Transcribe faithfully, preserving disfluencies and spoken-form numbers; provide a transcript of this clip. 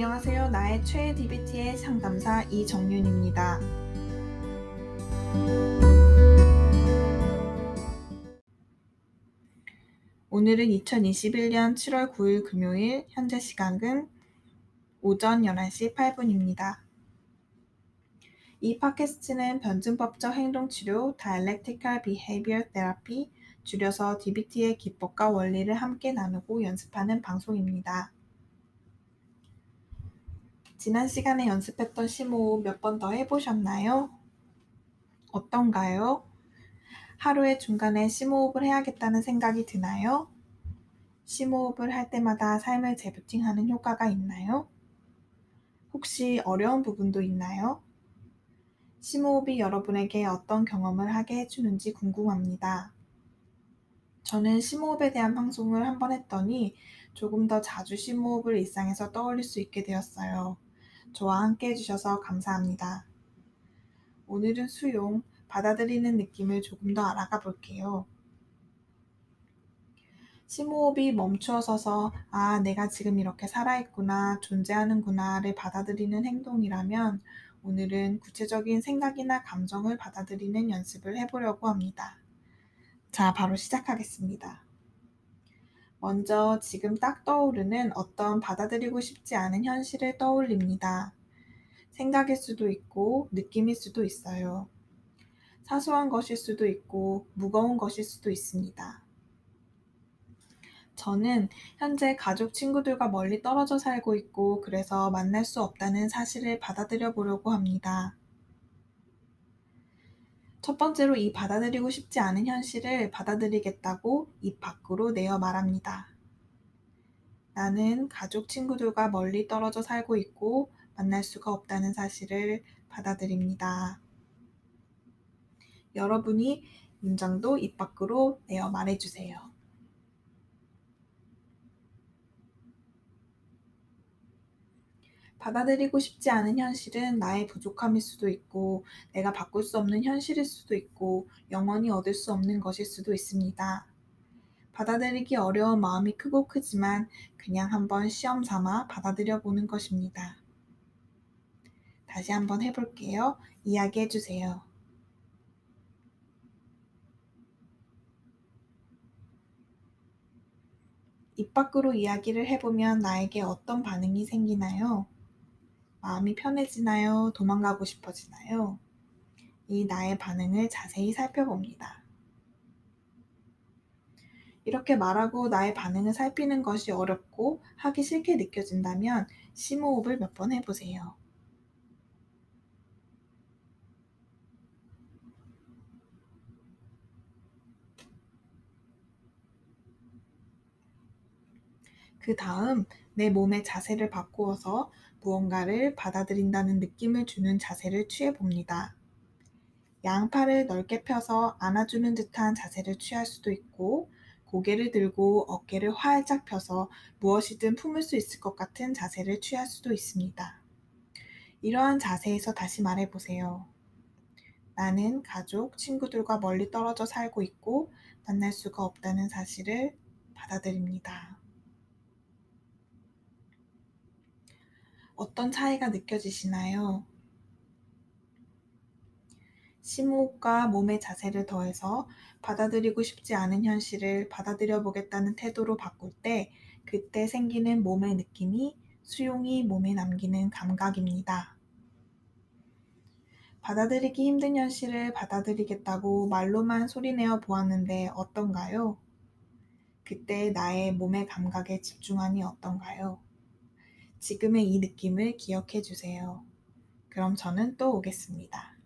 안녕하세요. 나의 최애 디비티의 상담사 이정윤입니다. 오늘은 이천이십일년 칠월 구일 금요일 현재 시각은 오전 열한시 팔분입니다. 이 팟캐스트는 변증법적 행동치료 Dialectical Behavior Therapy 줄여서 디비티의 기법과 원리를 함께 나누고 연습하는 방송입니다. 지난 시간에 연습했던 심호흡 몇 번 더 해보셨나요? 어떤가요? 하루의 중간에 심호흡을 해야겠다는 생각이 드나요? 심호흡을 할 때마다 삶을 재부팅하는 효과가 있나요? 혹시 어려운 부분도 있나요? 심호흡이 여러분에게 어떤 경험을 하게 해주는지 궁금합니다. 저는 심호흡에 대한 방송을 한번 했더니 조금 더 자주 심호흡을 일상에서 떠올릴 수 있게 되었어요. 저와 함께 해주셔서 감사합니다. 오늘은 수용, 받아들이는 느낌을 조금 더 알아가 볼게요. 심호흡이 멈추어 서서 아, 내가 지금 이렇게 살아있구나, 존재하는구나를 받아들이는 행동이라면 오늘은 구체적인 생각이나 감정을 받아들이는 연습을 해보려고 합니다. 자, 바로 시작하겠습니다. 먼저 지금 딱 떠오르는 어떤 받아들이고 싶지 않은 현실을 떠올립니다. 생각일 수도 있고 느낌일 수도 있어요. 사소한 것일 수도 있고 무거운 것일 수도 있습니다. 저는 현재 가족, 친구들과 멀리 떨어져 살고 있고 그래서 만날 수 없다는 사실을 받아들여 보려고 합니다. 첫 번째로 이 받아들이고 싶지 않은 현실을 받아들이겠다고 입 밖으로 내어 말합니다. 나는 가족, 친구들과 멀리 떨어져 살고 있고 만날 수가 없다는 사실을 받아들입니다. 여러분이 문장도 입 밖으로 내어 말해주세요. 받아들이고 싶지 않은 현실은 나의 부족함일 수도 있고 내가 바꿀 수 없는 현실일 수도 있고 영원히 얻을 수 없는 것일 수도 있습니다. 받아들이기 어려운 마음이 크고 크지만 그냥 한번 시험 삼아 받아들여 보는 것입니다. 다시 한번 해볼게요. 이야기해 주세요. 입 밖으로 이야기를 해보면 나에게 어떤 반응이 생기나요? 마음이 편해지나요? 도망가고 싶어지나요? 이 나의 반응을 자세히 살펴봅니다. 이렇게 말하고 나의 반응을 살피는 것이 어렵고 하기 싫게 느껴진다면 심호흡을 몇 번 해보세요. 그 다음 내 몸의 자세를 바꾸어서 무언가를 받아들인다는 느낌을 주는 자세를 취해봅니다. 양팔을 넓게 펴서 안아주는 듯한 자세를 취할 수도 있고 고개를 들고 어깨를 활짝 펴서 무엇이든 품을 수 있을 것 같은 자세를 취할 수도 있습니다. 이러한 자세에서 다시 말해보세요. 나는 가족, 친구들과 멀리 떨어져 살고 있고 만날 수가 없다는 사실을 받아들입니다. 어떤 차이가 느껴지시나요? 심호흡과 몸의 자세를 더해서 받아들이고 싶지 않은 현실을 받아들여 보겠다는 태도로 바꿀 때 그때 생기는 몸의 느낌이 수용이 몸에 남기는 감각입니다. 받아들이기 힘든 현실을 받아들이겠다고 말로만 소리내어 보았는데 어떤가요? 그때 나의 몸의 감각에 집중하니 어떤가요? 지금의 이 느낌을 기억해 주세요. 그럼 저는 또 오겠습니다.